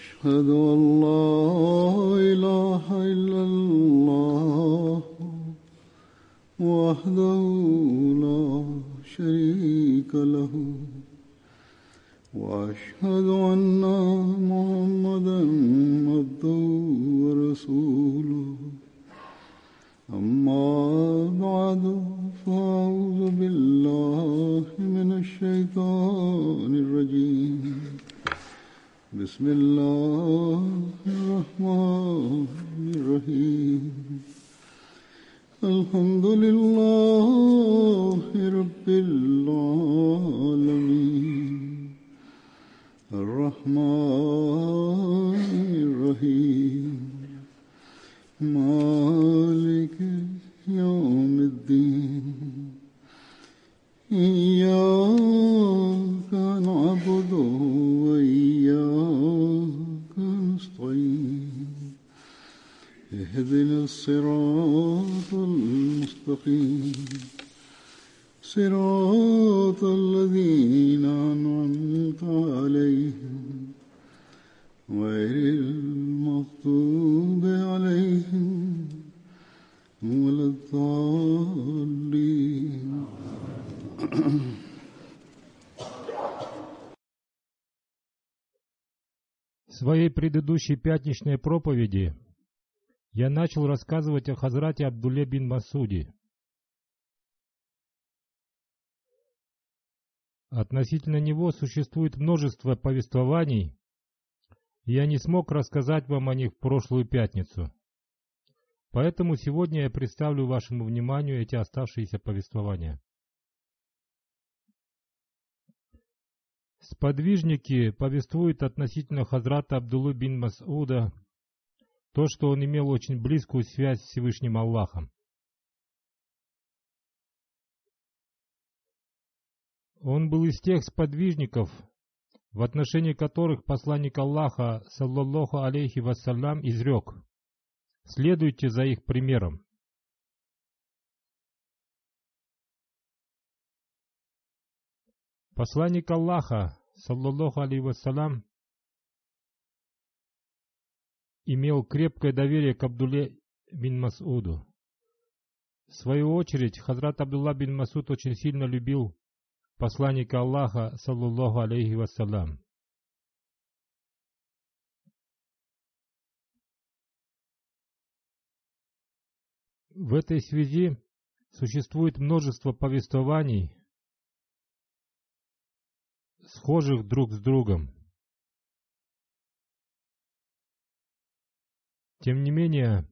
أشهد أن لا إله إلا الله وحده لا شريك له وأشهد أن محمدا عبده ورسوله أما بعد فأعوذ بالله من الشيطان الرجيم بسم الله الرحمن الرحيم الحمد لله رب العالمين الرحمن الرحيم مالك يوم الدين إياك نعبد وإياك نستعين اهدنا الصراط المستقيم صراط الذين أنعمت عليهم غير المغضوب عليهم ولا الضالين В своей предыдущей пятничной проповеди я начал рассказывать о хазрате Абдулле бин Масуде. Относительно него существует множество повествований, и я не смог рассказать вам о них в прошлую пятницу. Поэтому сегодня я представлю вашему вниманию эти оставшиеся повествования. Сподвижники повествуют относительно хазрата Абдуллы бин Масуда то, что он имел очень близкую связь с Всевышним Аллахом. Он был из тех сподвижников, в отношении которых посланник Аллаха, саллаллаху алейхи вассалям, изрек: «Следуйте за их примером». Посланник Аллаха, саллаллаху алейхи вассалям, имел крепкое доверие к Абдулле бин Масуду. В свою очередь, хазрат Абдулла бин Масуд очень сильно любил посланника Аллаха, саллаллаху алейхи вассалям. В этой связи существует множество повествований, схожих друг с другом. Тем не менее,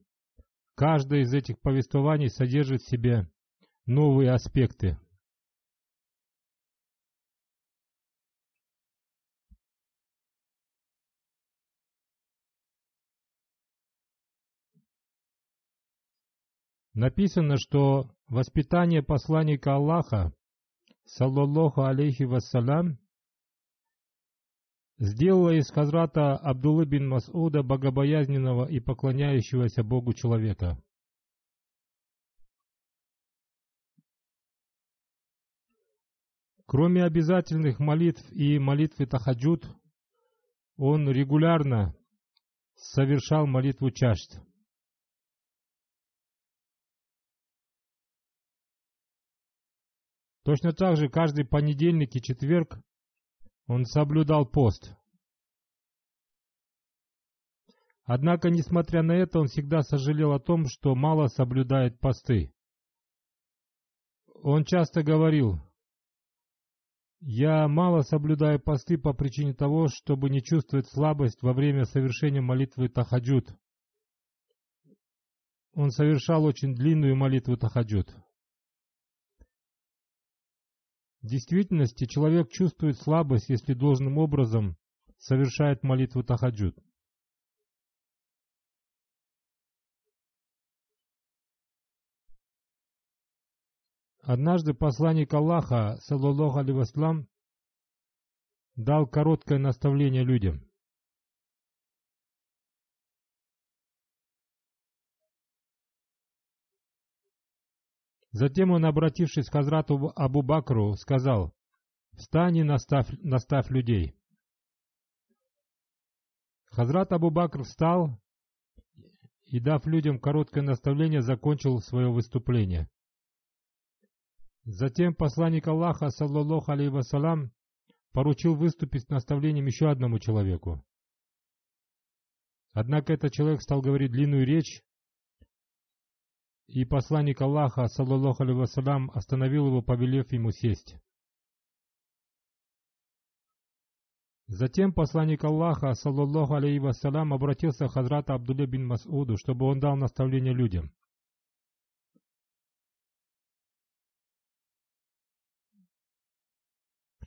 каждое из этих повествований содержит в себе новые аспекты. Написано, что воспитание посланника Аллаха, саллаллаху алейхи вассалям, сделало из хазрата Абдуллы бин Масуда богобоязненного и поклоняющегося Богу человека. Кроме обязательных молитв и молитвы тахаджуд, он регулярно совершал молитву чашт. Точно так же каждый понедельник и четверг он соблюдал пост. Однако, несмотря на это, он всегда сожалел о том, что мало соблюдает посты. Он часто говорил: «Я мало соблюдаю посты по причине того, чтобы не чувствовать слабость во время совершения молитвы тахаджуд». Он совершал очень длинную молитву тахаджуд. В действительности человек чувствует слабость, если должным образом совершает молитву тахаджуд. Однажды посланник Аллаха, саллаллаху алейхи вассалям, дал короткое наставление людям. Затем он, обратившись к хазрату Абу Бакру, сказал: «Встань и наставь людей». Хазрат Абу-Бакр встал и, дав людям короткое наставление, закончил свое выступление. Затем посланник Аллаха, саллаллаху алейхи вассалям, поручил выступить с наставлением еще одному человеку. Однако этот человек стал говорить длинную речь, и посланник Аллаха, саллаллаху алейхи вассалям, остановил его, повелев ему сесть. Затем посланник Аллаха, саллаллаху алейхи вассалям, обратился к хазрату Абдулле бин Мас'уду, чтобы он дал наставление людям.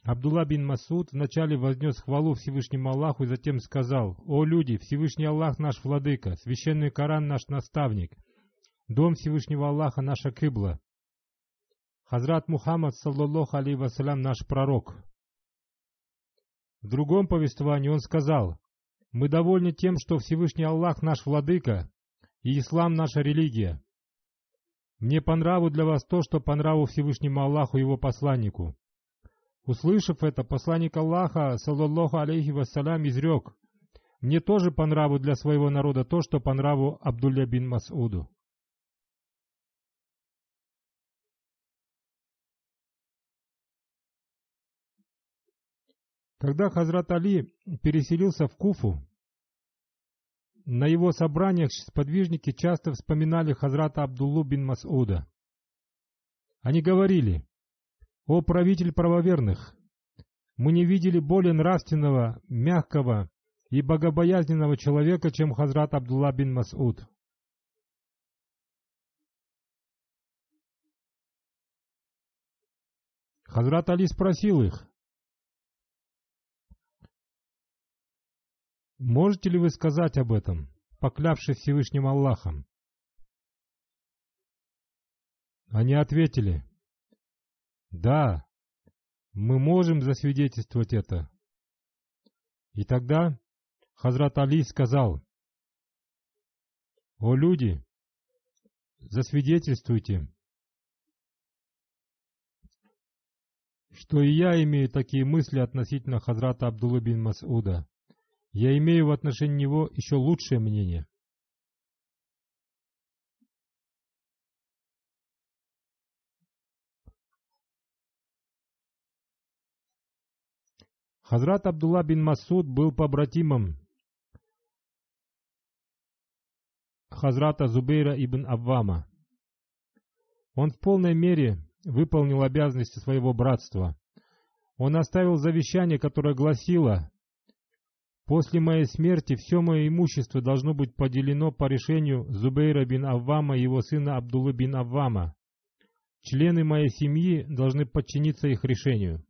Абдулла бин Мас'уд вначале вознес хвалу Всевышнему Аллаху и затем сказал: «О люди, Всевышний Аллах наш владыка, священный Коран наш наставник, дом Всевышнего Аллаха наша кыбла, хазрат Мухаммад, саллаллаху алейхи вассалям, наш пророк». В другом повествовании он сказал: «Мы довольны тем, что Всевышний Аллах наш владыка и ислам наша религия. Мне по нраву для вас то, что по нраву Всевышнему Аллаху и его посланнику». Услышав это, посланник Аллаха, саллаллаху алейхи вассалям, изрек: «Мне тоже по нраву для своего народа то, что по нраву Абдулле бин Мас'уду». Когда хазрат Али переселился в Куфу, на его собраниях сподвижники часто вспоминали хазрата Абдуллу бин Мас'уда. Они говорили: «О правитель правоверных, мы не видели более нравственного, мягкого и богобоязненного человека, чем хазрат Абдулла бин Мас'уд». Хазрат Али спросил их: «Можете ли вы сказать об этом, поклявшись Всевышним Аллахом?» Они ответили: «Да, мы можем засвидетельствовать это». И тогда хазрат Али сказал: «О люди, засвидетельствуйте, что и я имею такие мысли относительно хазрата Абдуллы бин Мас'уда. Я имею в отношении него еще лучшее мнение». Хазрат Абдулла бин Мас'уд был побратимом хазрата Зубейра ибн Аввама. Он в полной мере выполнил обязанности своего братства. Он оставил завещание, которое гласило: «После моей смерти все мое имущество должно быть поделено по решению Зубейра бин Аввама и его сына Абдуллы бин Аввама. Члены моей семьи должны подчиниться их решению».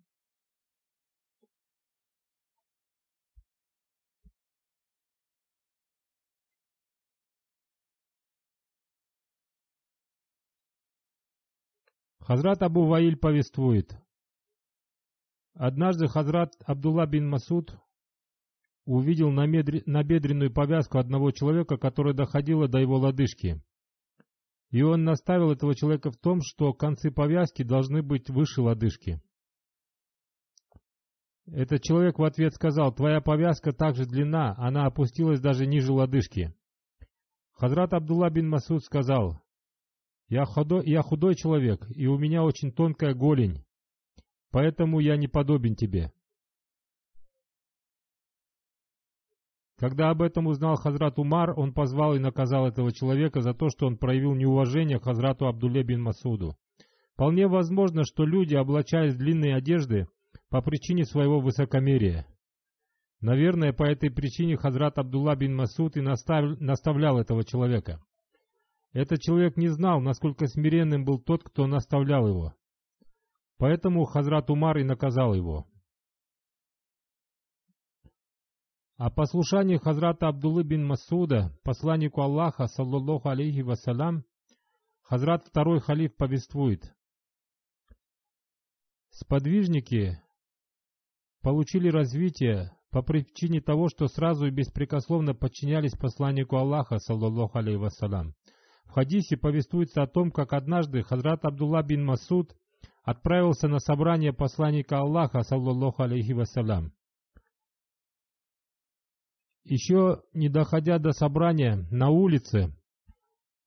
Хазрат Абу Ваиль повествует: однажды хазрат Абдулла бин Мас'уд увидел набедренную повязку одного человека, которая доходила до его лодыжки. И он наставил этого человека в том, что концы повязки должны быть выше лодыжки. Этот человек в ответ сказал: «Твоя повязка также длина, она опустилась даже ниже лодыжки». Хазрат Абдулла бин Мас'уд сказал: «Я худой человек, и у меня очень тонкая голень, поэтому я не подобен тебе». Когда об этом узнал хазрат Умар, он позвал и наказал этого человека за то, что он проявил неуважение к хазрату Абдулле бин Мас'уду. Вполне возможно, что люди облачались в длинные одежды по причине своего высокомерия. Наверное, по этой причине хазрат Абдулла бин Мас'уд и наставлял этого человека. Этот человек не знал, насколько смиренным был тот, кто наставлял его. Поэтому хазрат Умар и наказал его. О послушании хазрата Абдуллы бин Мас'уда посланнику Аллаха, саллаллаху алейхи вассалям, хазрат второй халиф повествует: сподвижники получили развитие по причине того, что сразу и беспрекословно подчинялись посланнику Аллаха, саллаллаху алейхи вассалям. В хадисе повествуется о том, как однажды хазрат Абдулла бин Мас'уд отправился на собрание посланника Аллаха, саллаллаху алейхи вассалям. Еще не доходя до собрания на улице,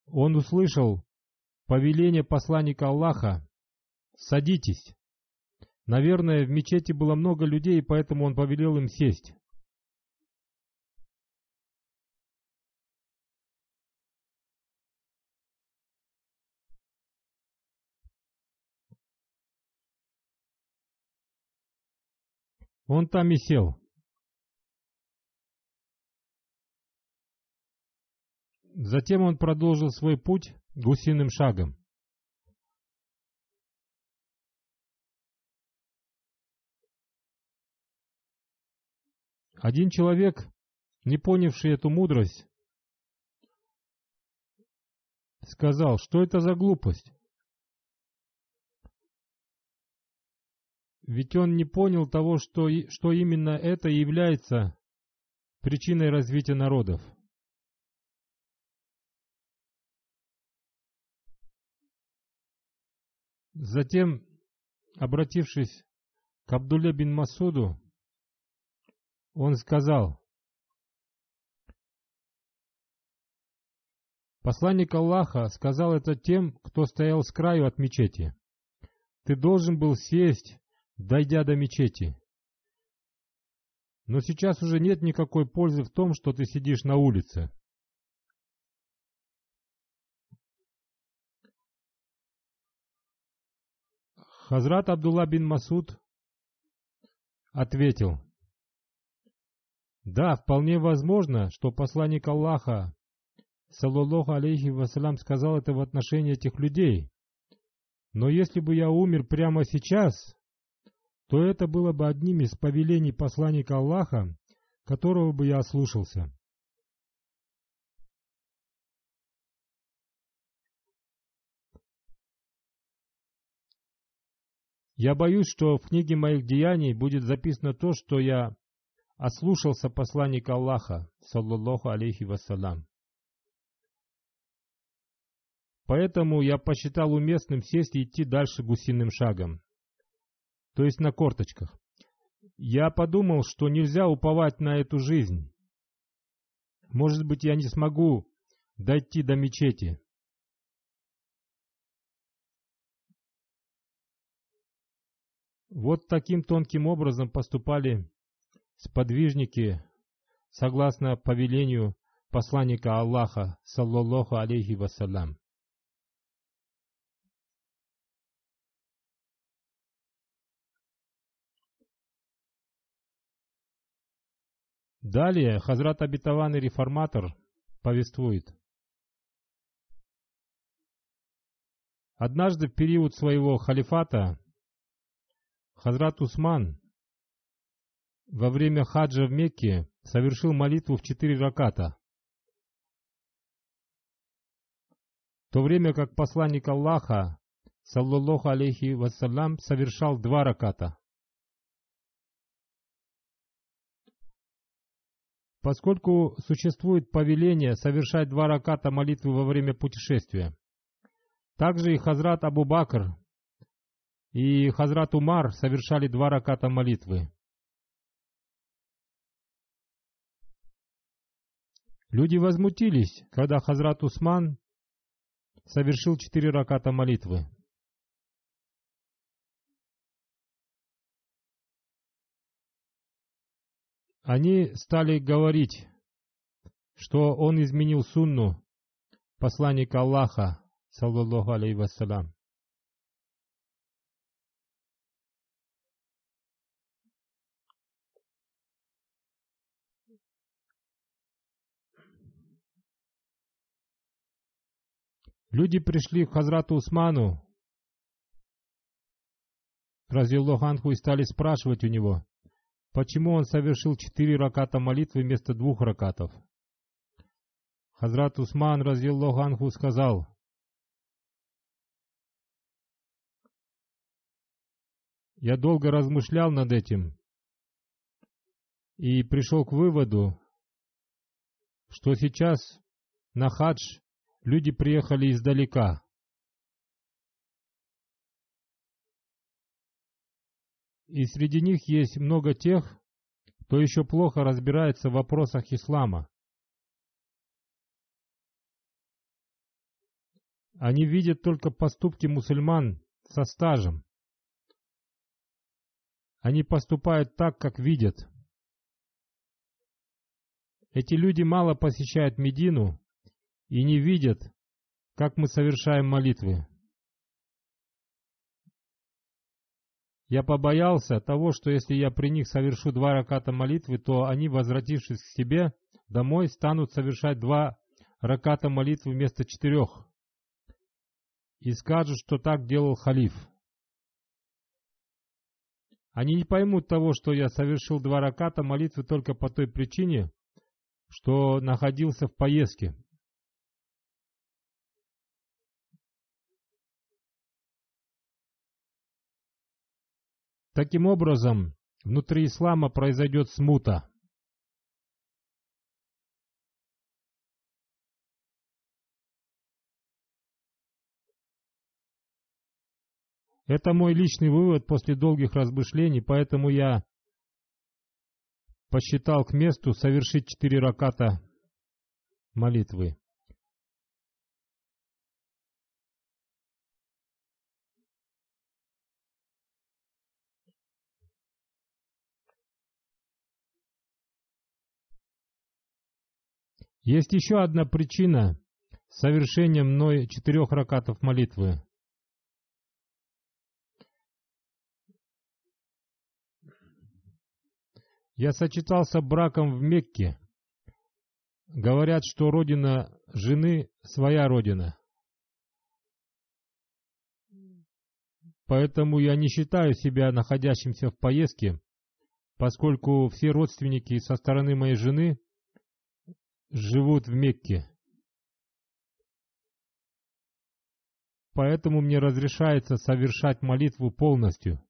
он услышал повеление посланника Аллаха: «Садитесь». Наверное, в мечети было много людей, поэтому он повелел им сесть. Он там и сел. Затем он продолжил свой путь гусиным шагом. Один человек, не понявший эту мудрость, сказал: что это за глупость? Ведь он не понял того, что именно это и является причиной развития народов. Затем, обратившись к Абдулле бин Масуду, он сказал: «Посланник Аллаха сказал это тем, кто стоял с краю от мечети. Ты должен был сесть, дойдя до мечети. Но сейчас уже нет никакой пользы в том, что ты сидишь на улице». Хазрат Абдулла бин Масуд ответил: «Да, вполне возможно, что посланник Аллаха, саллаллаху алейхи вассалям, сказал это в отношении этих людей. Но если бы я умер прямо сейчас, то это было бы одним из повелений посланника Аллаха, которого бы я ослушался». Я боюсь, что в книге моих деяний будет записано то, что я ослушался посланника Аллаха, саллаллаху алейхи вассалям. Поэтому я посчитал уместным сесть и идти дальше гусиным шагом, то есть на корточках. Я подумал, что нельзя уповать на эту жизнь. Может быть, я не смогу дойти до мечети. Вот таким тонким образом поступали сподвижники согласно повелению посланника Аллаха, саллаллаху алейхи вассалям. Далее хазрат обетованный реформатор повествует: однажды в период своего халифата хазрат Усман во время хаджа в Мекке совершил молитву в 4 раката, в то время как посланник Аллаха, саллаллаху алейхи вассалям, совершал 2 раката. Поскольку существует повеление совершать 2 раката молитвы во время путешествия, также и хазрат Абу Бакр и хазрат Умар совершали 2 раката молитвы. Люди возмутились, когда хазрат Усман совершил 4 раката молитвы. Они стали говорить, что он изменил сунну посланника Аллаха, саллаллаху алейхи вассалям. Люди пришли к хазрату Усману, разъяллаху анху, и стали спрашивать у него, почему он совершил 4 раката молитвы вместо 2 ракатов. Хазрат Усман, разъяллаху анху, сказал: «Я долго размышлял над этим и пришел к выводу, что сейчас на хадж люди приехали издалека. И среди них есть много тех, кто еще плохо разбирается в вопросах ислама. Они видят только поступки мусульман со стажем. Они поступают так, как видят. Эти люди мало посещают Медину и не видят, как мы совершаем молитвы. Я побоялся того, что если я при них совершу 2 раката молитвы, то они, возвратившись к себе домой, станут совершать 2 раката молитвы вместо 4 и скажут, что так делал халиф. Они не поймут того, что я совершил 2 раката молитвы только по той причине, что находился в поездке. Таким образом, внутри ислама произойдет смута. Это мой личный вывод после долгих размышлений, поэтому я посчитал к месту совершить 4 раката молитвы. Есть еще одна причина совершения мной 4 ракатов молитвы. Я сочетался браком в Мекке. Говорят, что родина жены — своя родина. Поэтому я не считаю себя находящимся в поездке, поскольку все родственники со стороны моей жены живут в Мекке. Поэтому мне разрешается совершать молитву полностью.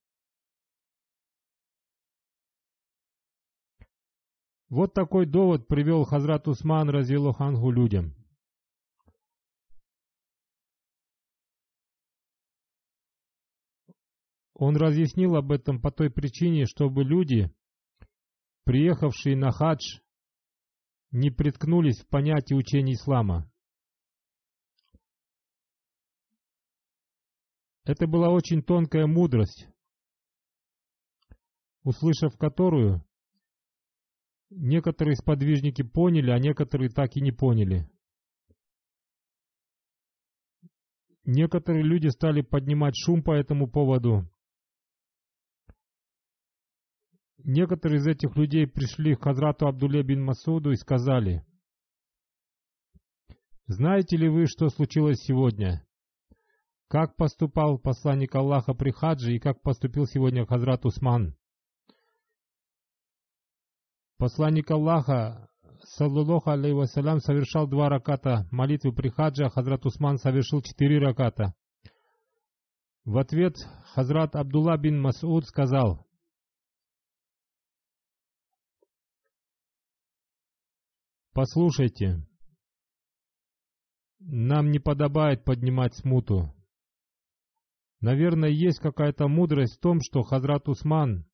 Вот такой довод привел Хазрат Усман разиаллаху анху людям. Он разъяснил об этом по той причине, чтобы люди, приехавшие на хадж, не приткнулись в понятие учения ислама. Это была очень тонкая мудрость, услышав которую, некоторые сподвижники поняли, а некоторые так и не поняли. Некоторые люди стали поднимать шум по этому поводу. Некоторые из этих людей пришли к Хазрату Абдулле бин Масуду и сказали: «Знаете ли вы, что случилось сегодня? Как поступал посланник Аллаха при хадже и как поступил сегодня Хазрат Усман? Посланник Аллаха, саллаллаху алейхи вассалям, совершал 2 раката молитвы при хадже, а Хазрат Усман совершил 4 раката». В ответ Хазрат Абдулла бин Масуд сказал: «Послушайте, нам не подобает поднимать смуту. Наверное, есть какая-то мудрость в том, что Хазрат Усман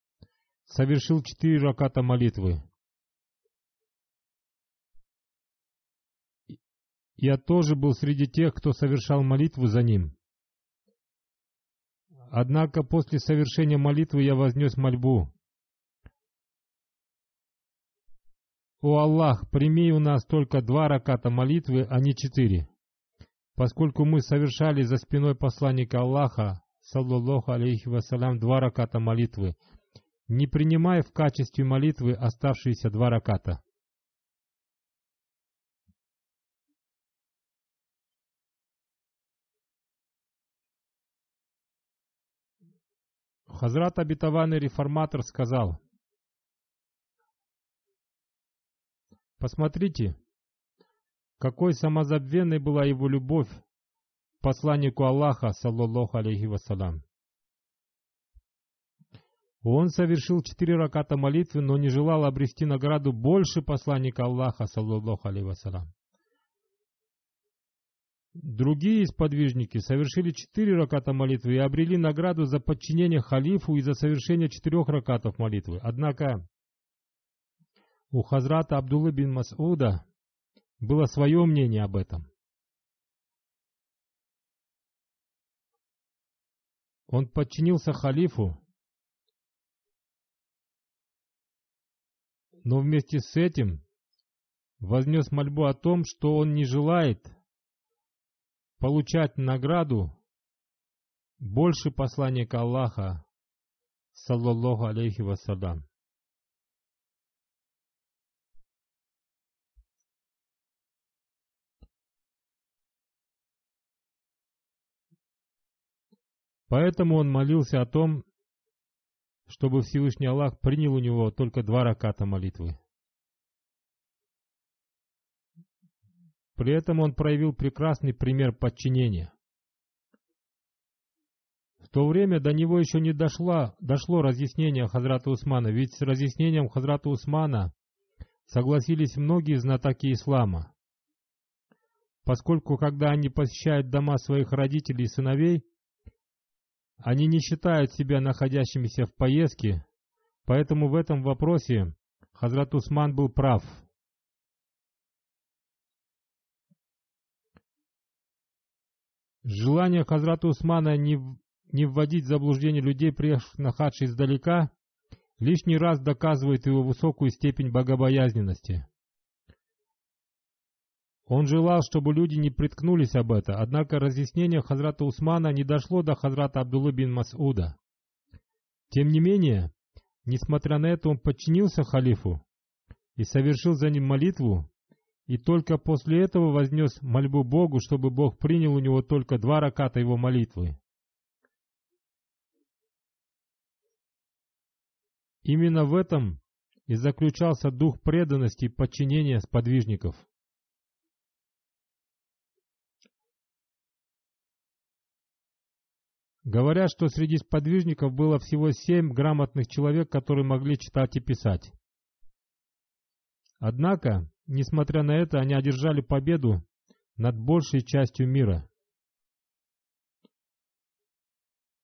совершил 4 раката молитвы. Я тоже был среди тех, кто совершал молитву за ним. Однако после совершения молитвы я вознес мольбу: «О Аллах, прими у нас только 2 раката молитвы, а не 4, поскольку мы совершали за спиной посланника Аллаха, саллаллаху алейхи вассалям, 2 раката молитвы, не принимая в качестве молитвы оставшиеся 2 раката». Хазрат обетованный реформатор сказал: «Посмотрите, какой самозабвенной была его любовь к посланнику Аллаха, саллаллаху алейхи вассалям. Он совершил 4 раката молитвы, но не желал обрести награду больше посланника Аллаха, саллаллаху алейхи вассалям. Другие сподвижники совершили 4 раката молитвы и обрели награду за подчинение халифу и за совершение 4 ракатов молитвы. Однако У хазрата Абдуллы бин Мас'уда было свое мнение об этом. Он подчинился халифу, но вместе с этим вознес мольбу о том, что он не желает получать награду больше посланника Аллаха, саллаллаху алейхи вассалям. Поэтому он молился о том, чтобы Всевышний Аллах принял у него только 2 раката молитвы. При этом он проявил прекрасный пример подчинения. В то время до него еще не дошло разъяснение хазрата Усмана, ведь с разъяснением хазрата Усмана согласились многие знатоки ислама, поскольку когда они посещают дома своих родителей и сыновей, они не считают себя находящимися в поездке, поэтому в этом вопросе хазрат Усман был прав. Желание хазрата Усмана не вводить в заблуждение людей, приехавших на хадж издалека, лишний раз доказывает его высокую степень богобоязненности. Он желал, чтобы люди не приткнулись об это, однако разъяснение хазрата Усмана не дошло до хазрата Абдуллы бин Мас'уда. Тем не менее, несмотря на это, он подчинился халифу и совершил за ним молитву, и только после этого вознес мольбу Богу, чтобы Бог принял у него только 2 раката его молитвы. Именно в этом и заключался дух преданности и подчинения сподвижников. Говорят, что среди сподвижников было всего 7 грамотных человек, которые могли читать и писать. Однако, несмотря на это, они одержали победу над большей частью мира.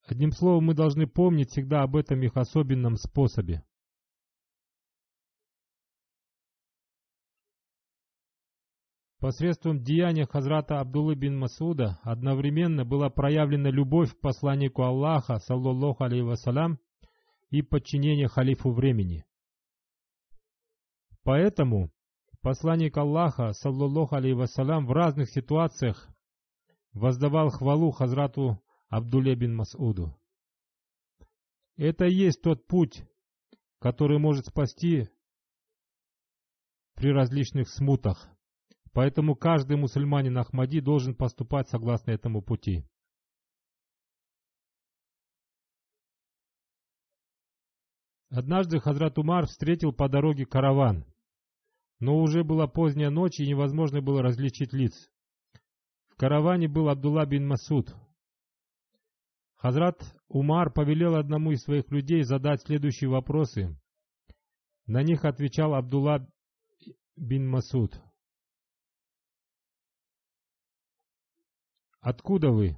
Одним словом, мы должны помнить всегда об этом их особенном способе. Посредством деяния хазрата Абдуллы бин Мас'уда одновременно была проявлена любовь к посланнику Аллаха, саллаллаху алейхи вассалям, и подчинение халифу времени. Поэтому посланник Аллаха, саллаллаху алейхи вассалям, в разных ситуациях воздавал хвалу хазрату Абдулле бин Мас'уду. Это и есть тот путь, который может спасти при различных смутах. Поэтому каждый мусульманин Ахмади должен поступать согласно этому пути. Однажды хазрат Умар встретил по дороге караван, но уже была поздняя ночь и невозможно было различить лиц. В караване был Абдулла бин Мас'уд. Хазрат Умар повелел одному из своих людей задать следующие вопросы. На них отвечал Абдулла бин Мас'уд. «Откуда вы?»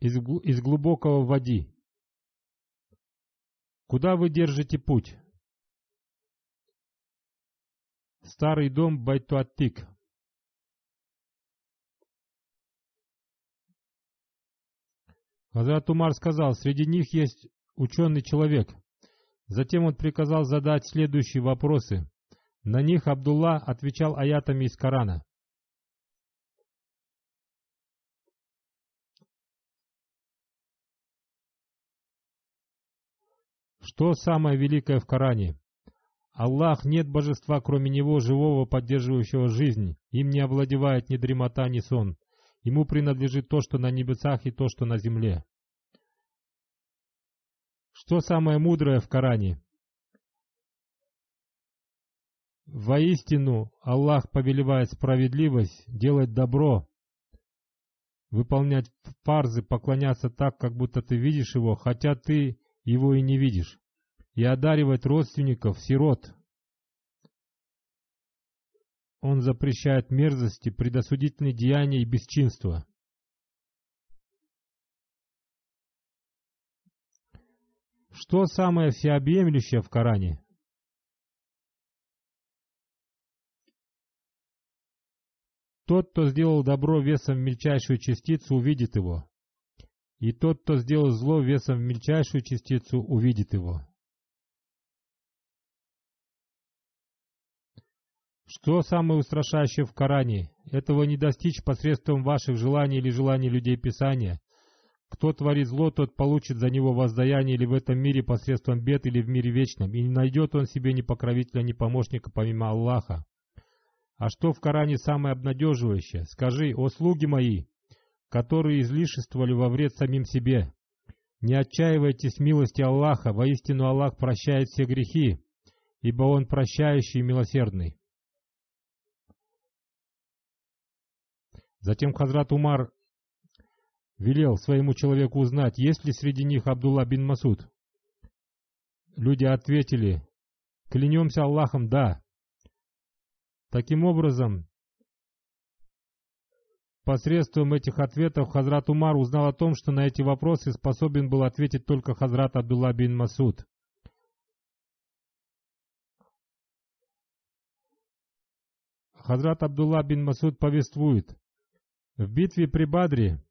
«Из глубокого води». «Куда вы держите путь?» «Старый дом Байту-ат-Тик». Хазрат Умар сказал, среди них есть ученый человек. Затем он приказал задать следующие вопросы. На них Абдулла отвечал аятами из Корана. Что самое великое в Коране? Аллах, нет божества, кроме Него, живого, поддерживающего жизнь. Им не овладевает ни дремота, ни сон. Ему принадлежит то, что на небесах, и то, что на земле. Что самое мудрое в Коране? Воистину, Аллах повелевает справедливость, делать добро, выполнять фарзы, поклоняться так, как будто ты видишь его, хотя ты его и не видишь, и одаривать родственников, сирот. Он запрещает мерзости, предосудительные деяния и бесчинства. Что самое всеобъемлющее в Коране? Тот, кто сделал добро весом в мельчайшую частицу, увидит его. И тот, кто сделал зло весом в мельчайшую частицу, увидит его. Что самое устрашающее в Коране? Этого не достичь посредством ваших желаний или желаний людей Писания. Кто творит зло, тот получит за него воздаяние или в этом мире посредством бед, или в мире вечном, и не найдет он себе ни покровителя, ни помощника помимо Аллаха. А что в Коране самое обнадеживающее? Скажи: «О слуги мои, которые излишествовали во вред самим себе, не отчаивайтесь милости Аллаха, воистину Аллах прощает все грехи, ибо Он прощающий и милосердный». Затем Хазрат Умар велел своему человеку узнать, есть ли среди них Абдулла бин Масуд. Люди ответили: «Клянемся Аллахом, да». Таким образом, посредством этих ответов Хазрат Умар узнал о том, что на эти вопросы способен был ответить только Хазрат Абдулла бин Масуд. Хазрат Абдулла бин Масуд повествует: в битве при Бадре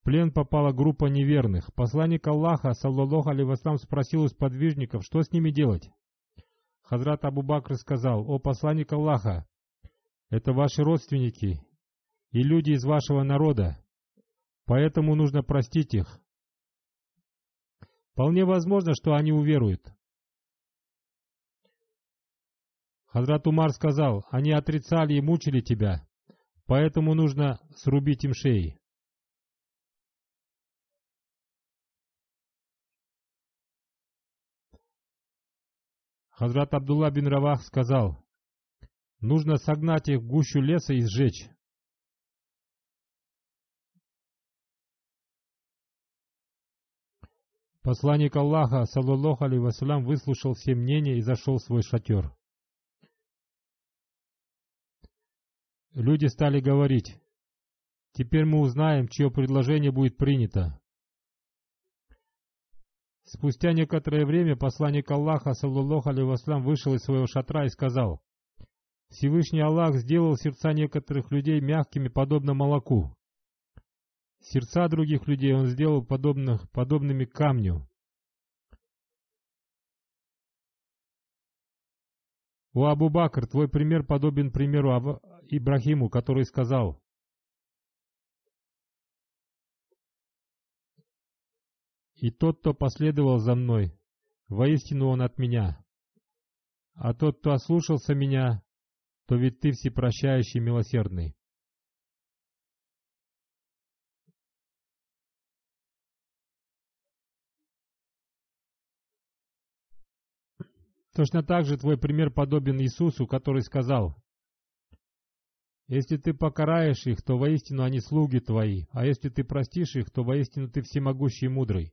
в плен попала группа неверных. Посланник Аллаха, саллаллаху алейхи ва саллям, спросил у сподвижников, что с ними делать. Хазрат Абу Бакр сказал: «О посланник Аллаха, это ваши родственники и люди из вашего народа, поэтому нужно простить их. Вполне возможно, что они уверуют». Хазрат Умар сказал: «Они отрицали и мучили тебя, поэтому нужно срубить им шеи». Хазрат Абдулла бин Равах сказал: «Нужно согнать их в гущу леса и сжечь». Посланник Аллаха, саллаллаху алейхи ва саллям, выслушал все мнения и зашел в свой шатер. Люди стали говорить: «Теперь мы узнаем, чье предложение будет принято». Спустя некоторое время посланник Аллаха, саллаллаху алейхи ва саллям, вышел из своего шатра и сказал: «Всевышний Аллах сделал сердца некоторых людей мягкими, подобно молоку. Сердца других людей Он сделал подобными камню. О Абу Бакр, твой пример подобен примеру Ибрахиму, который сказал: «И тот, кто последовал за мной, воистину он от меня. А тот, кто ослушался меня, то ведь ты всепрощающий, милосердный». Точно так же твой пример подобен Иисусу, который сказал: «Если ты покараешь их, то воистину они слуги твои, а если ты простишь их, то воистину ты всемогущий и мудрый».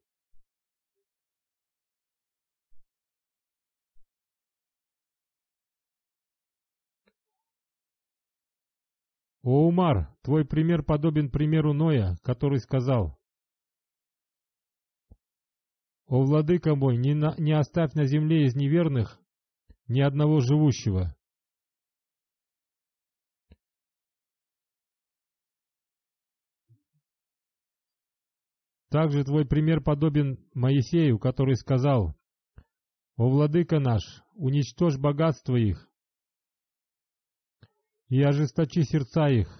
«О Умар, твой пример подобен примеру Ноя, который сказал: «О владыка мой, не оставь на земле из неверных ни одного живущего». Также твой пример подобен Моисею, который сказал: «О владыка наш, уничтожь богатство их и ожесточи сердца их,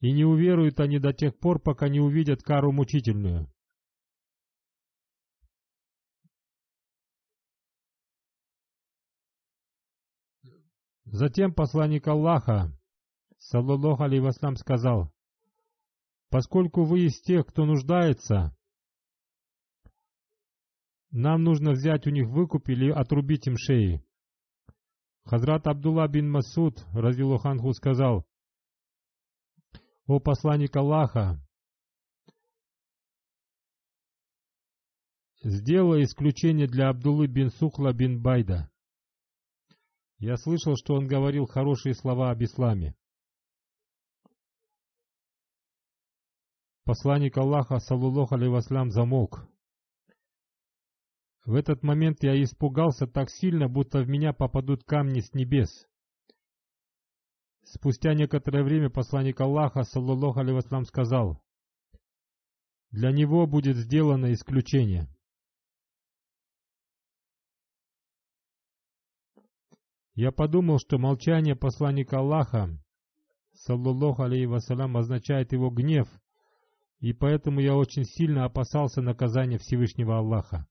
и не уверуют они до тех пор, пока не увидят кару мучительную». Затем посланник Аллаха, саллаллаху алейхи ва саллям, сказал: «Поскольку вы из тех, кто нуждается, нам нужно взять у них выкуп или отрубить им шеи». Хазрат Абдулла бин Масуд, разиллаху анху, сказал: «О посланник Аллаха, сделай исключение для Абдуллы бин Сухла бин Байда. Я слышал, что он говорил хорошие слова об исламе». Посланник Аллаха, саллаллаху алейхи ва саллям, замолк В этот момент я испугался так сильно, будто в меня попадут камни с небес. Спустя некоторое время посланник Аллаха, саллаллаху алейхи ва саллям, сказал: «Для него будет сделано исключение». Я подумал, что молчание посланника Аллаха, саллаллаху алейхи ва саллям, означает его гнев, и поэтому я очень сильно опасался наказания Всевышнего Аллаха.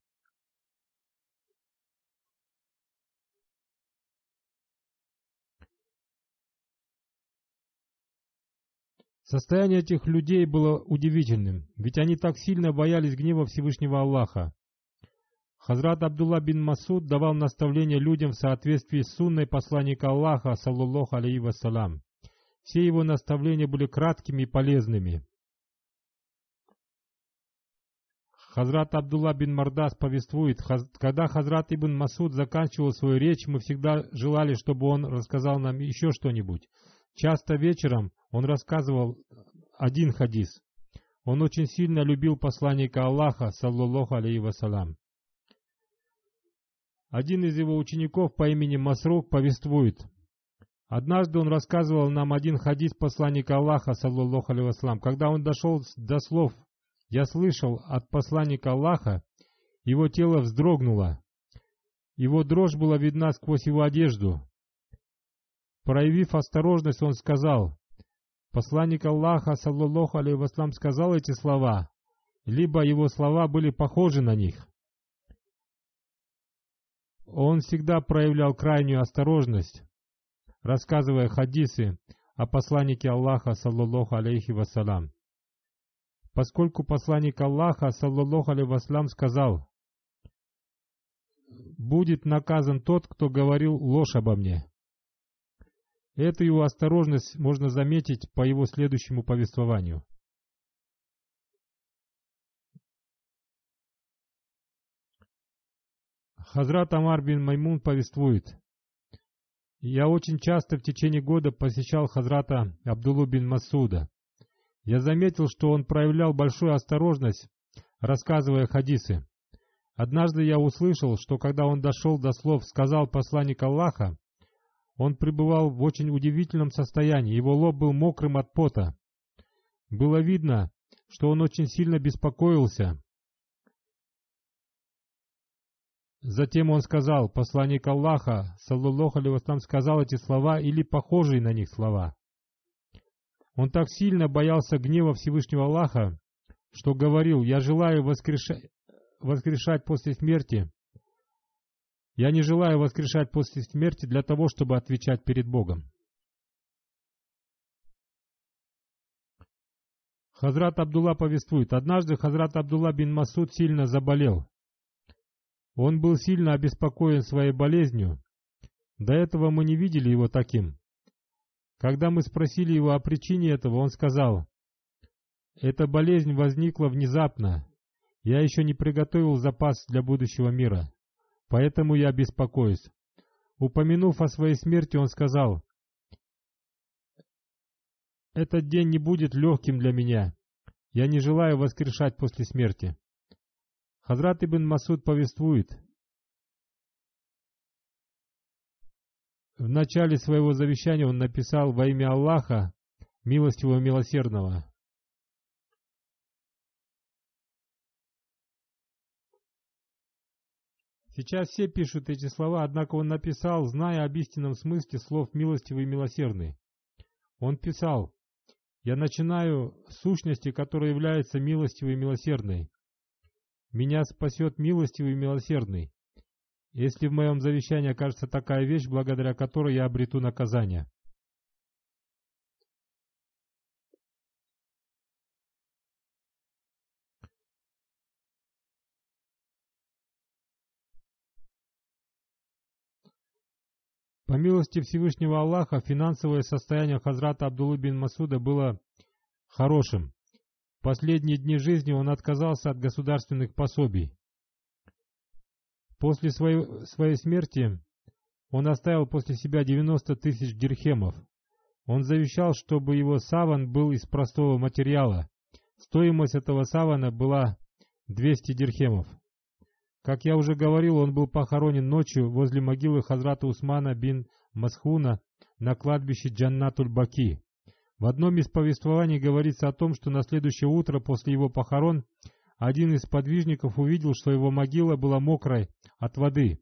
Состояние этих людей было удивительным, ведь они так сильно боялись гнева Всевышнего Аллаха. Хазрат Абдулла бин Масуд давал наставление людям в соответствии с сунной посланника Аллаха, саллаллаху алейхи ва саллям. Все его наставления были краткими и полезными. Хазрат Абдулла бин Мардас повествует: когда Хазрат Ибн Масуд заканчивал свою речь, мы всегда желали, чтобы он рассказал нам еще что-нибудь. Часто вечером он рассказывал один хадис. Он очень сильно любил посланника Аллаха, саллаллаху алейхи ва саллям. Один из его учеников по имени Масрук повествует: однажды он рассказывал нам один хадис посланника Аллаха, саллаллаху алейхи ва саллям. Когда он дошел до слов «Я слышал от посланника Аллаха», его тело вздрогнуло. Его дрожь была видна сквозь его одежду. Проявив осторожность, он сказал: «Посланник Аллаха, саллаллаху алейхи ва саллям, сказал эти слова, либо его слова были похожи на них». Он всегда проявлял крайнюю осторожность, рассказывая хадисы о посланнике Аллаха, саллаллаху алейхи ва саллям. Поскольку посланник Аллаха, саллаллаху алейхи ва саллям, сказал: «Будет наказан тот, кто говорил ложь обо мне». Эту его осторожность можно заметить по его следующему повествованию. Хазрат Амар бин Маймун повествует: «Я очень часто в течение года посещал хазрата Абдуллу бин Масуда. Я заметил, что он проявлял большую осторожность, рассказывая хадисы. Однажды я услышал, что когда он дошел до слов «сказал посланник Аллаха», он пребывал в очень удивительном состоянии, его лоб был мокрым от пота. Было видно, что он очень сильно беспокоился. Затем он сказал: «Посланник Аллаха, саллаллаху алейхи ва саллям, сказал эти слова или похожие на них слова». Он так сильно боялся гнева Всевышнего Аллаха, что говорил: «Я желаю воскрешать после смерти. Я не желаю воскрешать после смерти для того, чтобы отвечать перед Богом». Хазрат Абдулла повествует: однажды Хазрат Абдулла бин Масуд сильно заболел. Он был сильно обеспокоен своей болезнью. До этого мы не видели его таким. Когда мы спросили его о причине этого, он сказал: «Эта болезнь возникла внезапно. Я еще не приготовил запас для будущего мира, поэтому я беспокоюсь». Упомянув о своей смерти, он сказал: «Этот день не будет легким для меня. Я не желаю воскрешать после смерти». Хазрат Ибн Масуд повествует: в начале своего завещания он написал: «Во имя Аллаха, милостивого и милосердного». Сейчас все пишут эти слова, однако он написал, зная об истинном смысле слов «милостивый» и «милосердный». Он писал: «Я начинаю с сущности, которая является милостивой и милосердной. Меня спасет милостивый и милосердный, если в моем завещании окажется такая вещь, благодаря которой я обрету наказание». По милости Всевышнего Аллаха, финансовое состояние Хазрата Абдуллы бин Масуда было хорошим. В последние дни жизни он отказался от государственных пособий. После своей смерти он оставил после себя 90 тысяч дирхемов. Он завещал, чтобы его саван был из простого материала. Стоимость этого савана была 200 дирхемов. Как я уже говорил, он был похоронен ночью возле могилы хазрата Усмана бин Масхуна на кладбище Джаннатуль-Баки. В одном из повествований говорится о том, что на следующее утро после его похорон один из подвижников увидел, что его могила была мокрой от воды.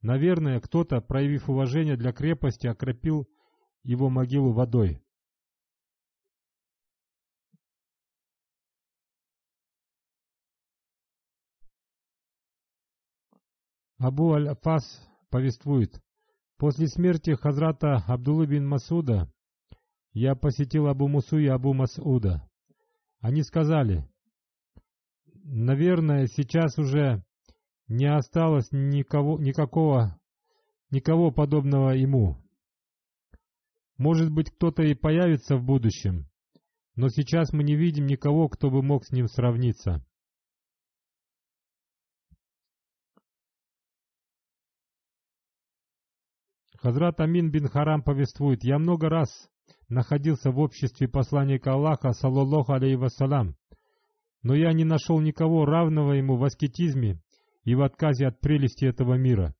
Наверное, кто-то, проявив уважение для крепости, окропил его могилу водой. Абу Аль-Фас повествует: «После смерти хазрата Абдуллы бин Масуда я посетил Абу Мусу и Абу Масуда. Они сказали: наверное, сейчас уже не осталось никого подобного ему. Может быть, кто-то и появится в будущем, но сейчас мы не видим никого, кто бы мог с ним сравниться». Хазрат Амин бин Харам повествует: «Я много раз находился в обществе посланника Аллаха, саллаллаху алейхи вассалям, но я не нашел никого равного ему в аскетизме и в отказе от прелести этого мира.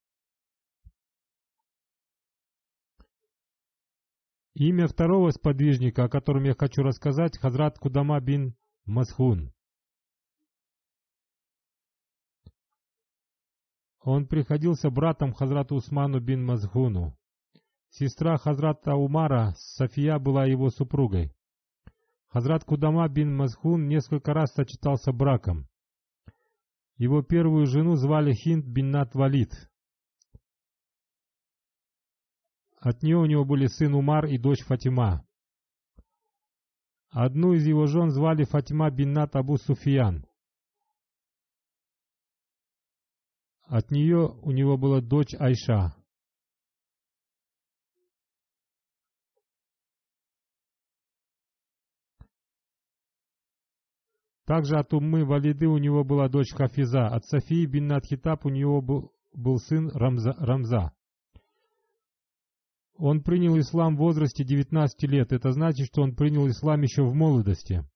Имя второго сподвижника, о котором я хочу рассказать, хазрат Кудама бин Масхун. Он приходился братом хазрату Усману бин Масхуну. Сестра хазрата Умара, София, была его супругой. Хазрат Кудама бин Масхун несколько раз сочетался браком. Его первую жену звали Хинд биннат Валид. От нее у него были сын Умар и дочь Фатима. Одну из его жен звали Фатима биннат Абу Суфиян. От нее у него была дочь Айша. Также от Уммы Валиды у него была дочь Хафиза. От Софии биннат Хитаб у него был сын Рамза. Он принял ислам в возрасте 19 лет. Это значит, что он принял ислам еще в молодости.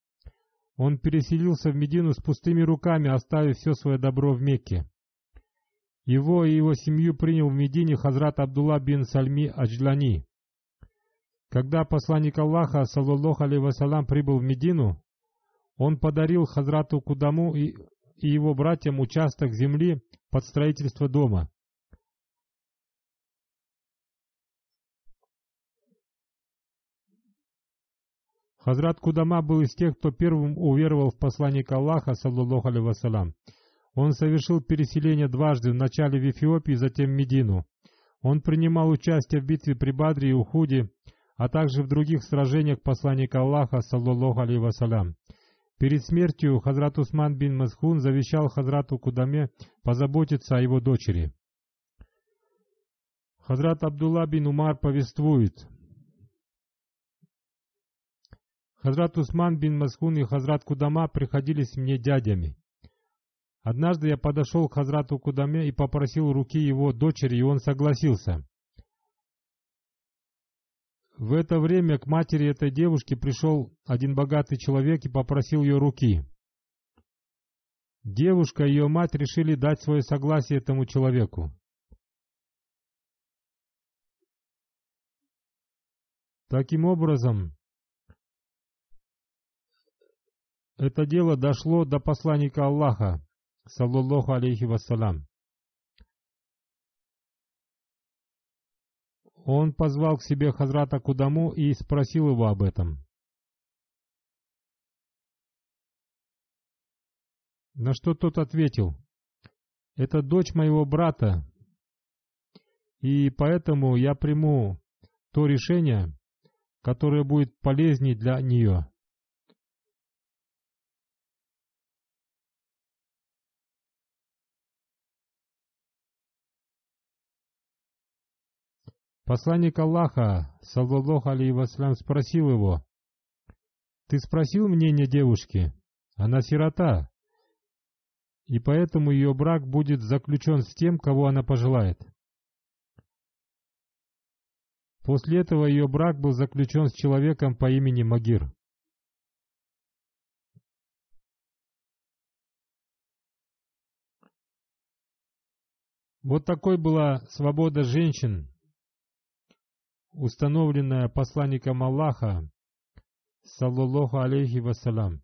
Он переселился в Медину с пустыми руками, оставив все свое добро в Мекке. Его и его семью принял в Медине хазрат Абдулла бин Сальми Аджлани. Когда посланник Аллаха, саллаллаху алейхи вассалям, прибыл в Медину, он подарил хазрату Кудаму и его братьям участок земли под строительство дома. Хазрат Кудама был из тех, кто первым уверовал в посланника Аллаха, саллаллаху алейхи вассалям. Он совершил переселение дважды, вначале в Эфиопию, затем в Медину. Он принимал участие в битве при Бадре и Ухуде, а также в других сражениях посланника Аллаха, саллаллаху алейхи вассалям. Перед смертью хазрат Усман бин Масхун завещал хазрату Кудаме позаботиться о его дочери. Хазрат Абдулла бин Умар повествует: «Хазрат Усман бин Масхун и хазрат Кудама приходились мне дядями. Однажды я подошел к хазрату Кудаме и попросил руки его дочери, и он согласился. В это время к матери этой девушки пришел один богатый человек и попросил ее руки. Девушка и ее мать решили дать свое согласие этому человеку. Таким образом, это дело дошло до посланника Аллаха, саллаллаху алейхи вассалям. Он позвал к себе хазрата Кудаму и спросил его об этом. На что тот ответил: это дочь моего брата, и поэтому я приму то решение, которое будет полезней для нее. Посланник Аллаха, саллаллаху алейхи вассалям, спросил его: «Ты спросил мнение девушки? Она сирота, и поэтому ее брак будет заключен с тем, кого она пожелает». После этого ее брак был заключен с человеком по имени Магир. Вот такой была свобода женщин, установленная посланником Аллаха, саллаллаху алейхи вассалям.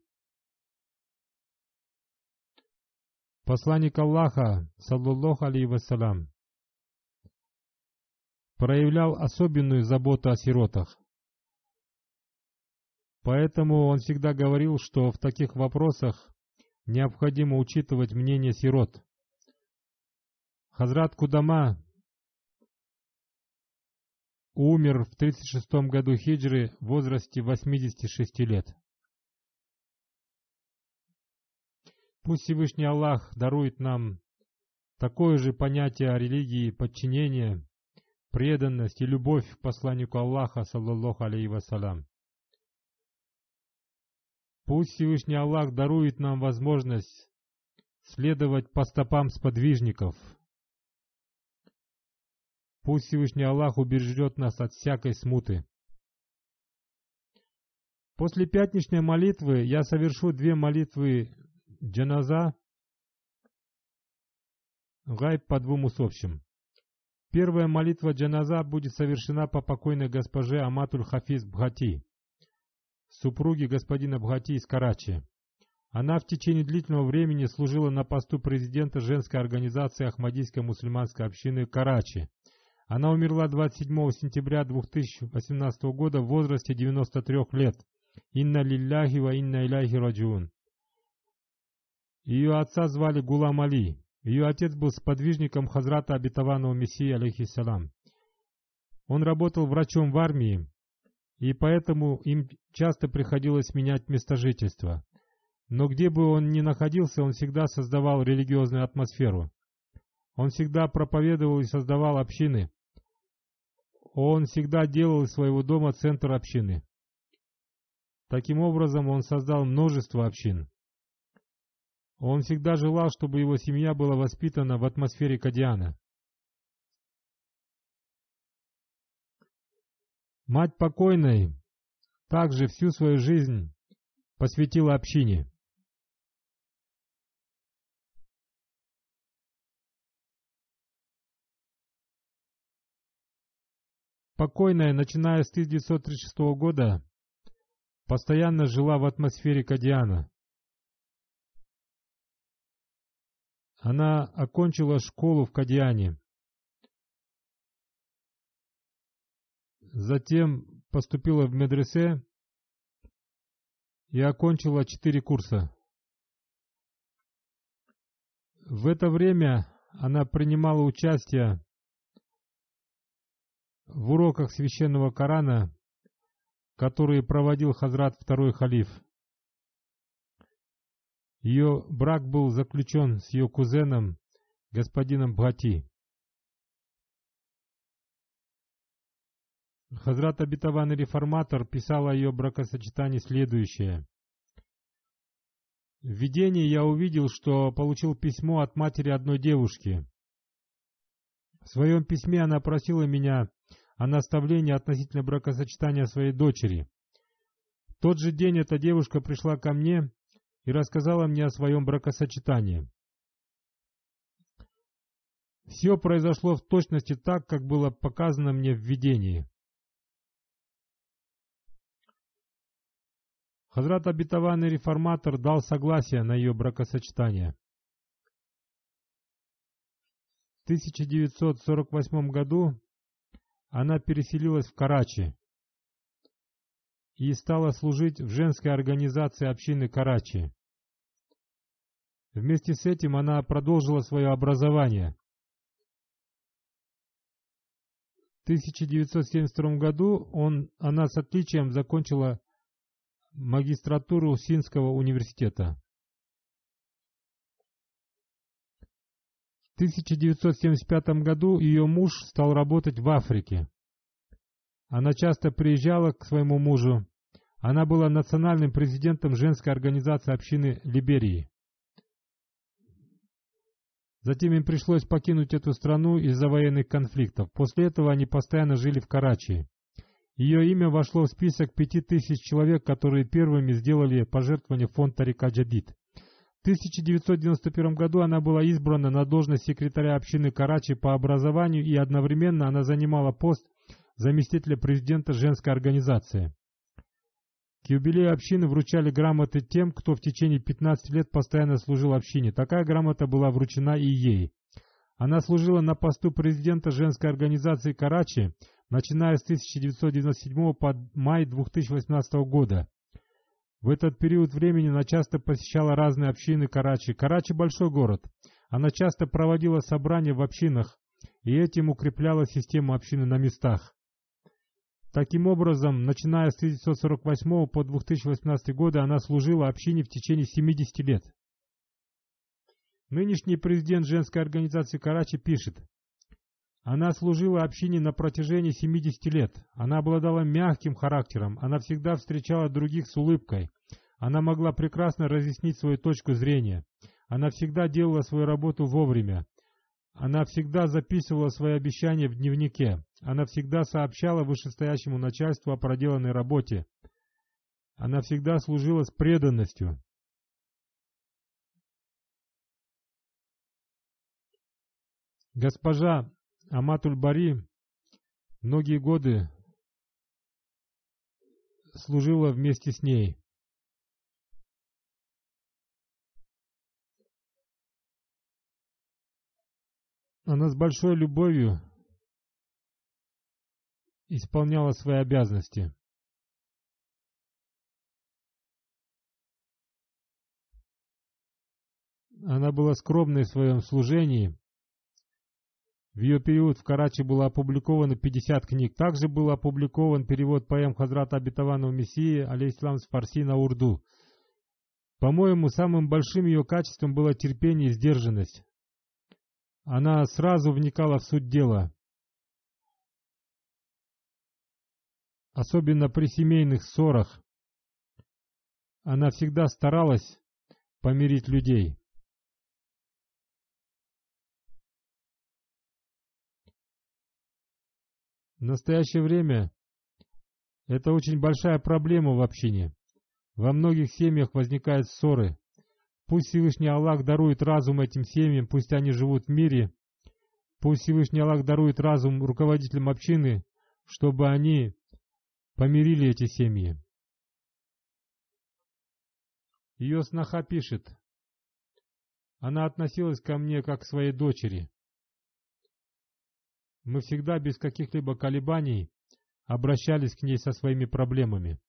Посланник Аллаха, саллаллаху алейхи вассалям, проявлял особенную заботу о сиротах. Поэтому он всегда говорил, что в таких вопросах необходимо учитывать мнение сирот. Хазрат Кудама умер в 36 году хиджры в возрасте 86 лет. Пусть Всевышний Аллах дарует нам такое же понятие о религии, подчинение, преданность и любовь к посланнику Аллаха, саллаллаху алейхи вассалям. Пусть Всевышний Аллах дарует нам возможность следовать по стопам сподвижников. Пусть Всевышний Аллах убережет нас от всякой смуты. После пятничной молитвы я совершу две молитвы джаназа, гайб по двум усопшим. Первая молитва джаназа будет совершена по покойной госпоже Аматуль Хафиз Бхати, супруге господина Бхати из Карачи. Она в течение длительного времени служила на посту президента женской организации Ахмадийской мусульманской общины Карачи. Она умерла 27 сентября 2018 года в возрасте 93 лет. Инна лилляхи ва инна иляйхи раджиун. Ее отца звали Гулам Али. Ее отец был сподвижником хазрата обетованного Мессии, алейхиссалам. Он работал врачом в армии, и поэтому им часто приходилось менять место жительства. Но где бы он ни находился, он всегда создавал религиозную атмосферу. Он всегда проповедовал и создавал общины. Он всегда делал из своего дома центр общины. Таким образом, он создал множество общин. Он всегда желал, чтобы его семья была воспитана в атмосфере Кадиана. Мать покойной также всю свою жизнь посвятила общине. Покойная, начиная с 1936 года, постоянно жила в атмосфере Кадиана. Она окончила школу в Кадиане. Затем поступила в медресе и окончила 4 курса. В это время она принимала участие в уроках священного Корана, которые проводил хазрат второй халиф. Ее брак был заключен с ее кузеном, господином Бхати. Хазрат обетованный реформатор писал о ее бракосочетании следующее. В видении я увидел, что получил письмо от матери одной девушки. В своем письме она просила меня о наставлении относительно бракосочетания своей дочери. В тот же день эта девушка пришла ко мне и рассказала мне о своем бракосочетании. Все произошло в точности так, как было показано мне в видении. Хазрат обетованный реформатор дал согласие на ее бракосочетание. В 1948 году она переселилась в Карачи и стала служить в женской организации общины Карачи. Вместе с этим она продолжила свое образование. В 1972 году она с отличием закончила магистратуру Синского университета. В 1975 году ее муж стал работать в Африке. Она часто приезжала к своему мужу. Она была национальным президентом женской организации общины Либерии. Затем им пришлось покинуть эту страну из-за военных конфликтов. После этого они постоянно жили в Карачи. Ее имя вошло в список 5000 человек, которые первыми сделали пожертвование в фонд Тарика Джадид. В 1991 году она была избрана на должность секретаря общины Карачи по образованию, и одновременно она занимала пост заместителя президента женской организации. К юбилею общины вручали грамоты тем, кто в течение 15 лет постоянно служил общине. Такая грамота была вручена и ей. Она служила на посту президента женской организации Карачи, начиная с 1997 по май 2018 года. В этот период времени она часто посещала разные общины Карачи. Карачи – большой город. Она часто проводила собрания в общинах, и этим укрепляла систему общины на местах. Таким образом, начиная с 1948 по 2018 годы она служила общине в течение 70 лет. Нынешний президент женской организации Карачи пишет: «Она служила общине на протяжении 70 лет. Она обладала мягким характером, она всегда встречала других с улыбкой. Она могла прекрасно разъяснить свою точку зрения. Она всегда делала свою работу вовремя. Она всегда записывала свои обещания в дневнике. Она всегда сообщала вышестоящему начальству о проделанной работе. Она всегда служила с преданностью». Госпожа Аматуль-Бари многие годы служила вместе с ней. Она с большой любовью исполняла свои обязанности. Она была скромной в своем служении. В ее период в Карачи было опубликовано 50 книг. Также был опубликован перевод поэм Хазрата Обетованного Мессии алейхиссалам с фарси на урду. По-моему, самым большим ее качеством было терпение и сдержанность. Она сразу вникала в суть дела, особенно при семейных ссорах. Она всегда старалась помирить людей. В настоящее время это очень большая проблема в общине. Во многих семьях возникают ссоры. Пусть Всевышний Аллах дарует разум этим семьям, пусть они живут в мире. Пусть Всевышний Аллах дарует разум руководителям общины, чтобы они помирили эти семьи. Ее сноха пишет: «Она относилась ко мне как к своей дочери. Мы всегда без каких-либо колебаний обращались к ней со своими проблемами».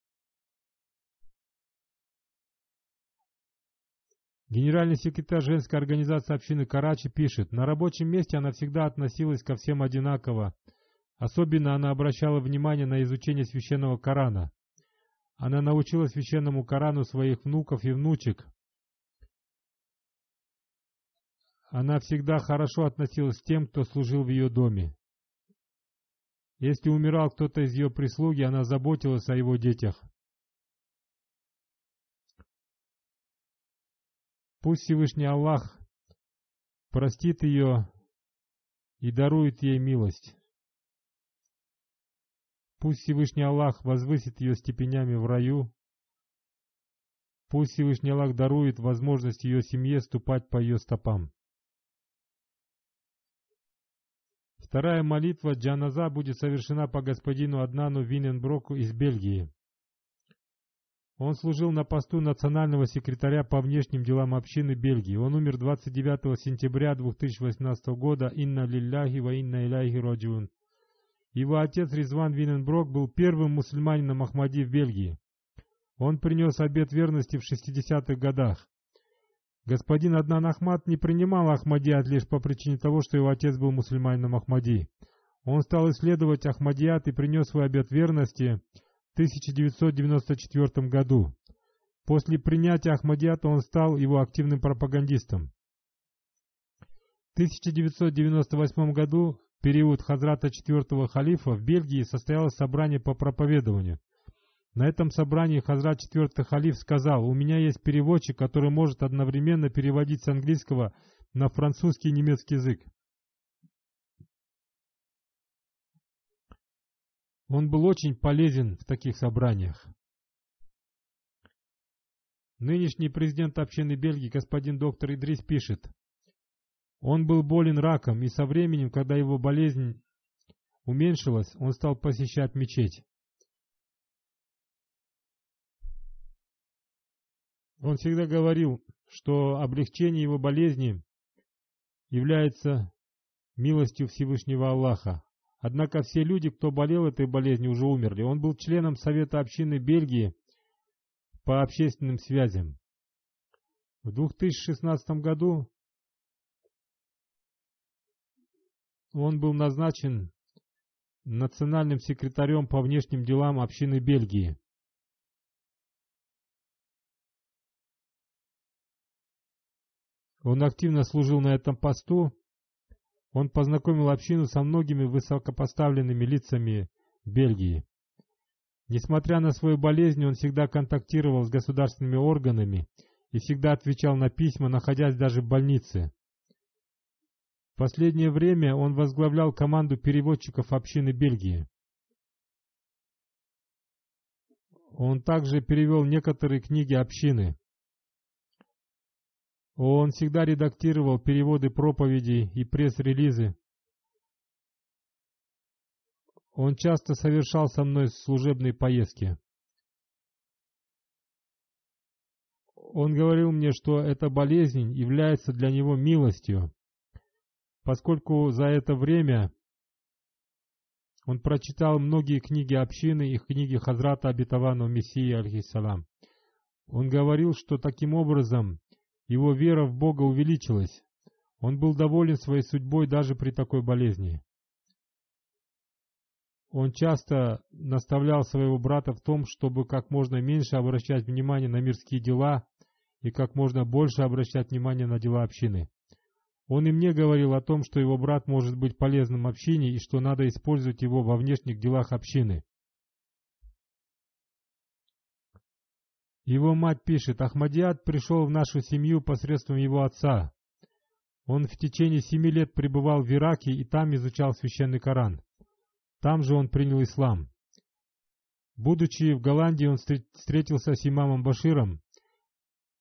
Генеральный секретарь женской организации общины Карачи пишет: «На рабочем месте она всегда относилась ко всем одинаково. Особенно она обращала внимание на изучение священного Корана. Она научила священному Корану своих внуков и внучек. Она всегда хорошо относилась к тем, кто служил в ее доме. Если умирал кто-то из ее прислуги, она заботилась о его детях. Пусть Всевышний Аллах простит ее и дарует ей милость. Пусть Всевышний Аллах возвысит ее степенями в раю. Пусть Всевышний Аллах дарует возможность ее семье ступать по ее стопам». Вторая молитва джаназа будет совершена по господину Аднану Виненброку из Бельгии. Он служил на посту национального секретаря по внешним делам общины Бельгии. Он умер 29 сентября 2018 года. Инна лилляхи ва инна иляйхи раджиун. Его отец Ризван Виненброк был первым мусульманином Ахмади в Бельгии. Он принес обет верности в 60-х годах. Господин Аднан Ахмад не принимал Ахмадиат лишь по причине того, что его отец был мусульманином Ахмади. Он стал исследовать Ахмадиат и принес свой обет верности в 1994 году. После принятия Ахмадиата он стал его активным пропагандистом. В 1998 году, в период Хазрата IV халифа, в Бельгии состоялось собрание по проповедованию. На этом собрании Хазрат IV халиф сказал: «У меня есть переводчик, который может одновременно переводить с английского на французский и немецкий язык». Он был очень полезен в таких собраниях. Нынешний президент общины Бельгии господин доктор Идрис пишет: «Он был болен раком, и со временем, когда его болезнь уменьшилась, он стал посещать мечеть. Он всегда говорил, что облегчение его болезни является милостью Всевышнего Аллаха. Однако все люди, кто болел этой болезнью, уже умерли. Он был членом Совета общины Бельгии по общественным связям. В 2016 году он был назначен национальным секретарем по внешним делам общины Бельгии. Он активно служил на этом посту. Он познакомил общину со многими высокопоставленными лицами Бельгии. Несмотря на свою болезнь, он всегда контактировал с государственными органами и всегда отвечал на письма, находясь даже в больнице. В последнее время он возглавлял команду переводчиков общины Бельгии. Он также перевел некоторые книги общины. Он всегда редактировал переводы проповедей и пресс-релизы. Он часто совершал со мной служебные поездки. Он говорил мне, что эта болезнь является для него милостью, поскольку за это время он прочитал многие книги общины и книги Хазрата Обетованного Мессии, алейхиссалам. Он говорил, что таким образом его вера в Бога увеличилась. Он был доволен своей судьбой даже при такой болезни. Он часто наставлял своего брата в том, чтобы как можно меньше обращать внимание на мирские дела и как можно больше обращать внимание на дела общины. Он и мне говорил о том, что его брат может быть полезным общине и что надо использовать его во внешних делах общины. Его мать пишет: «Ахмадиад пришел в нашу семью посредством его отца. Он в течение 7 лет пребывал в Ираке и там изучал священный Коран. Там же он принял ислам. Будучи в Голландии, он встретился с имамом Баширом.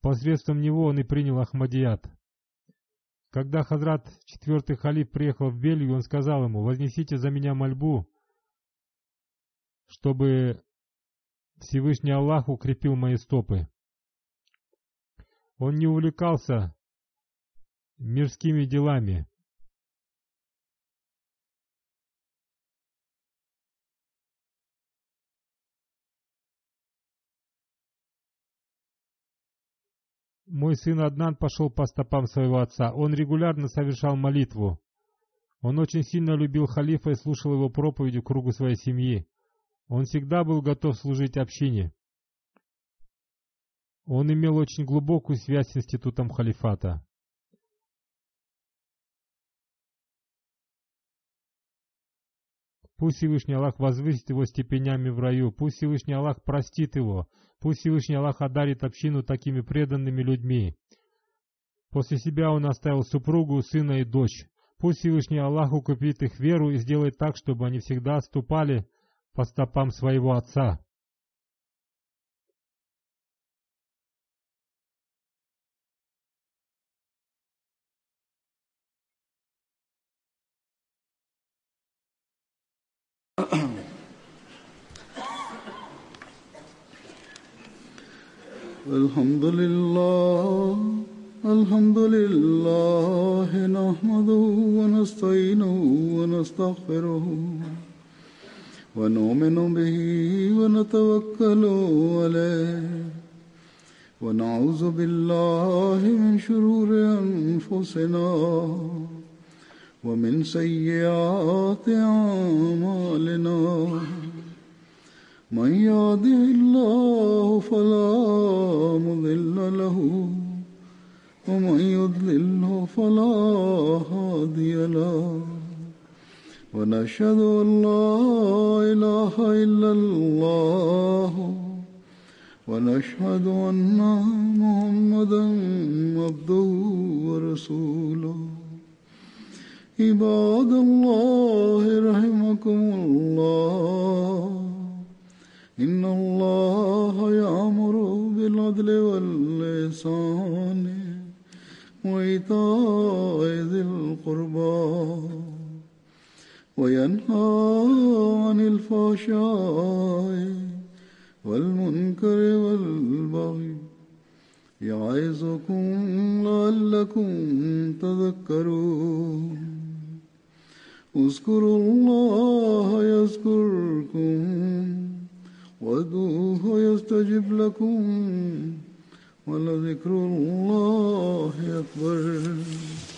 Посредством него он и принял Ахмадиад. Когда Хазрат IV халиф приехал в Бельгию, он сказал ему: „Вознесите за меня мольбу, чтобы Всевышний Аллах укрепил мои стопы“». Он не увлекался мирскими делами. Мой сын Аднан пошел по стопам своего отца. Он регулярно совершал молитву. Он очень сильно любил халифа и слушал его проповеди в кругу своей семьи. Он всегда был готов служить общине. Он имел очень глубокую связь с институтом халифата. Пусть Всевышний Аллах возвысит его степенями в раю. Пусть Всевышний Аллах простит его. Пусть Всевышний Аллах одарит общину такими преданными людьми. После себя он оставил супругу, сына и дочь. Пусть Всевышний Аллах укрепит их веру и сделает так, чтобы они всегда ступали по стопам своего отца. Alhamdulillah, alhamdulillah, nahmaduhu wa nasta'inuhu wa nastaghfiruhu. ونؤمن به ونتوكل عليه ونعوذ بالله من شرور أنفسنا ومن سيئات أعمالنا من يهده الله فلا مضل له ومن يضلله فلا هادي له ونشهد أن لا إله إلا الله ونشهد أن محمدا عبده ورسوله. عباد الله رحمكم الله، إن الله يأمر بالعدل والإحسان باللسان وإيتاء ذي القربى وينهى عن الفحشاء والمنكر والبغي يعظكم لعلكم تذكرون اذكروا الله يذكركم وادعوه يستجب لكم ولذكر الله أكبر.